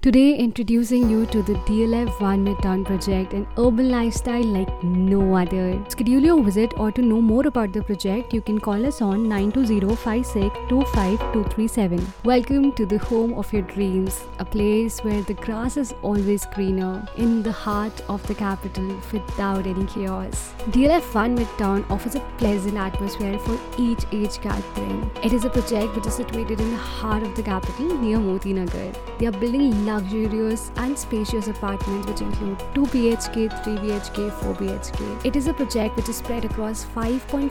Today, introducing you to the DLF One Midtown project, an urban lifestyle like no other. Schedule your visit, or to know more about the project, you can call us on 92056 25237. Welcome to the home of your dreams, a place where the grass is always greener, in the heart of the capital without any chaos. DLF One Midtown offers a pleasant atmosphere for each age gathering. It is a project which is situated in the heart of the capital near Motinagar. They are building luxurious and spacious apartments which include 2 BHK, 3 BHK, 4 BHK. It is a project which is spread across 5.5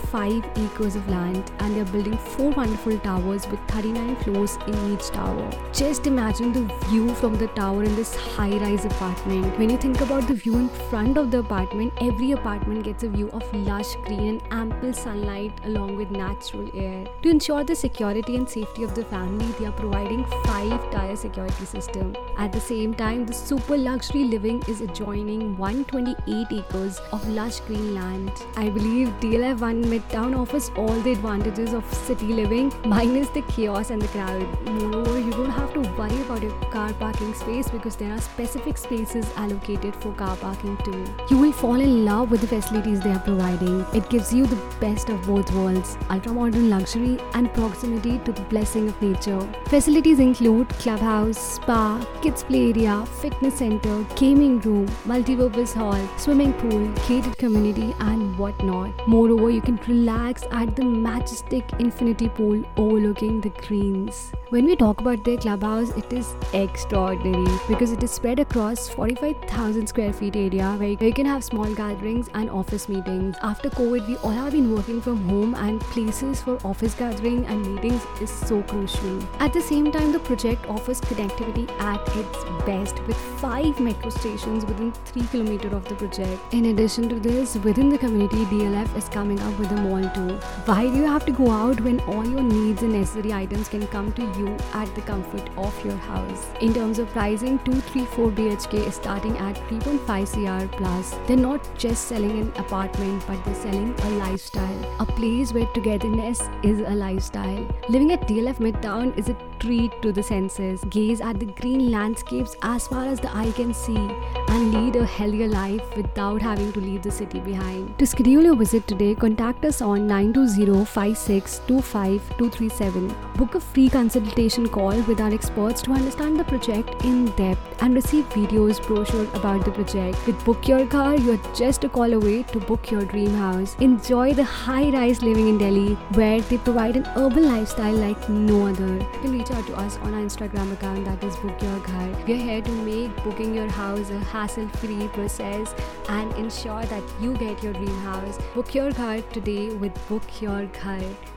acres of land, and they are building 4 wonderful towers with 39 floors in each tower. Just imagine the view from the tower in this high-rise apartment. When you think about the view in front of the apartment, every apartment gets a view of lush green and ample sunlight along with natural air. To ensure the security and safety of the family, they are providing 5-tier security system. At the same time, the super luxury living is adjoining 128 acres of lush green land. I believe DLF One Midtown offers all the advantages of city living, minus the chaos and the crowd. Moreover, you don't have to worry about your car parking space because there are specific spaces allocated for car parking too. You will fall in love with the facilities they are providing. It gives you the best of both worlds, ultra-modern luxury and proximity to the blessing of nature. Facilities include clubhouse, spa, kids play area, fitness center, gaming room, multi-purpose hall, swimming pool, gated community and whatnot. Moreover, you can relax at the majestic infinity pool overlooking the greens. When we talk about their clubhouse, it is extraordinary because it is spread across 45,000 square feet area where you can have small gatherings and office meetings. After COVID, we all have been working from home, and places for office gathering and meetings is so crucial. At the same time, the project offers connectivity at its best with 5 metro stations within 3 km of the project. In addition to this, within the community, DLF is coming up with a mall too. Why do you have to go out when all your needs and necessary items can come to you at the comfort of your house? In terms of pricing, 2, 3, 4 BHK is starting at 3.5 CR plus. They're not just selling an apartment, but they're selling a lifestyle, a place where togetherness is a lifestyle. Living at DLF Midtown is a treat to the senses. Gaze at the green landscapes as far as the eye can see and lead a healthier life without having to leave the city behind. To schedule your visit today, contact us on 92056 25237. Book a free consultation call with our experts to understand the project in depth and receive videos, brochure about the project. With Book Your Ghar, you're just a call away to book your dream house. Enjoy the high-rise living in Delhi, where they provide an urban lifestyle like no other. You can reach out to us on our Instagram account, that is Book Your Ghar. We are here to make booking your house a hassle-free process and ensure that you get your dream house. Book your ghar today with Book Your Ghar.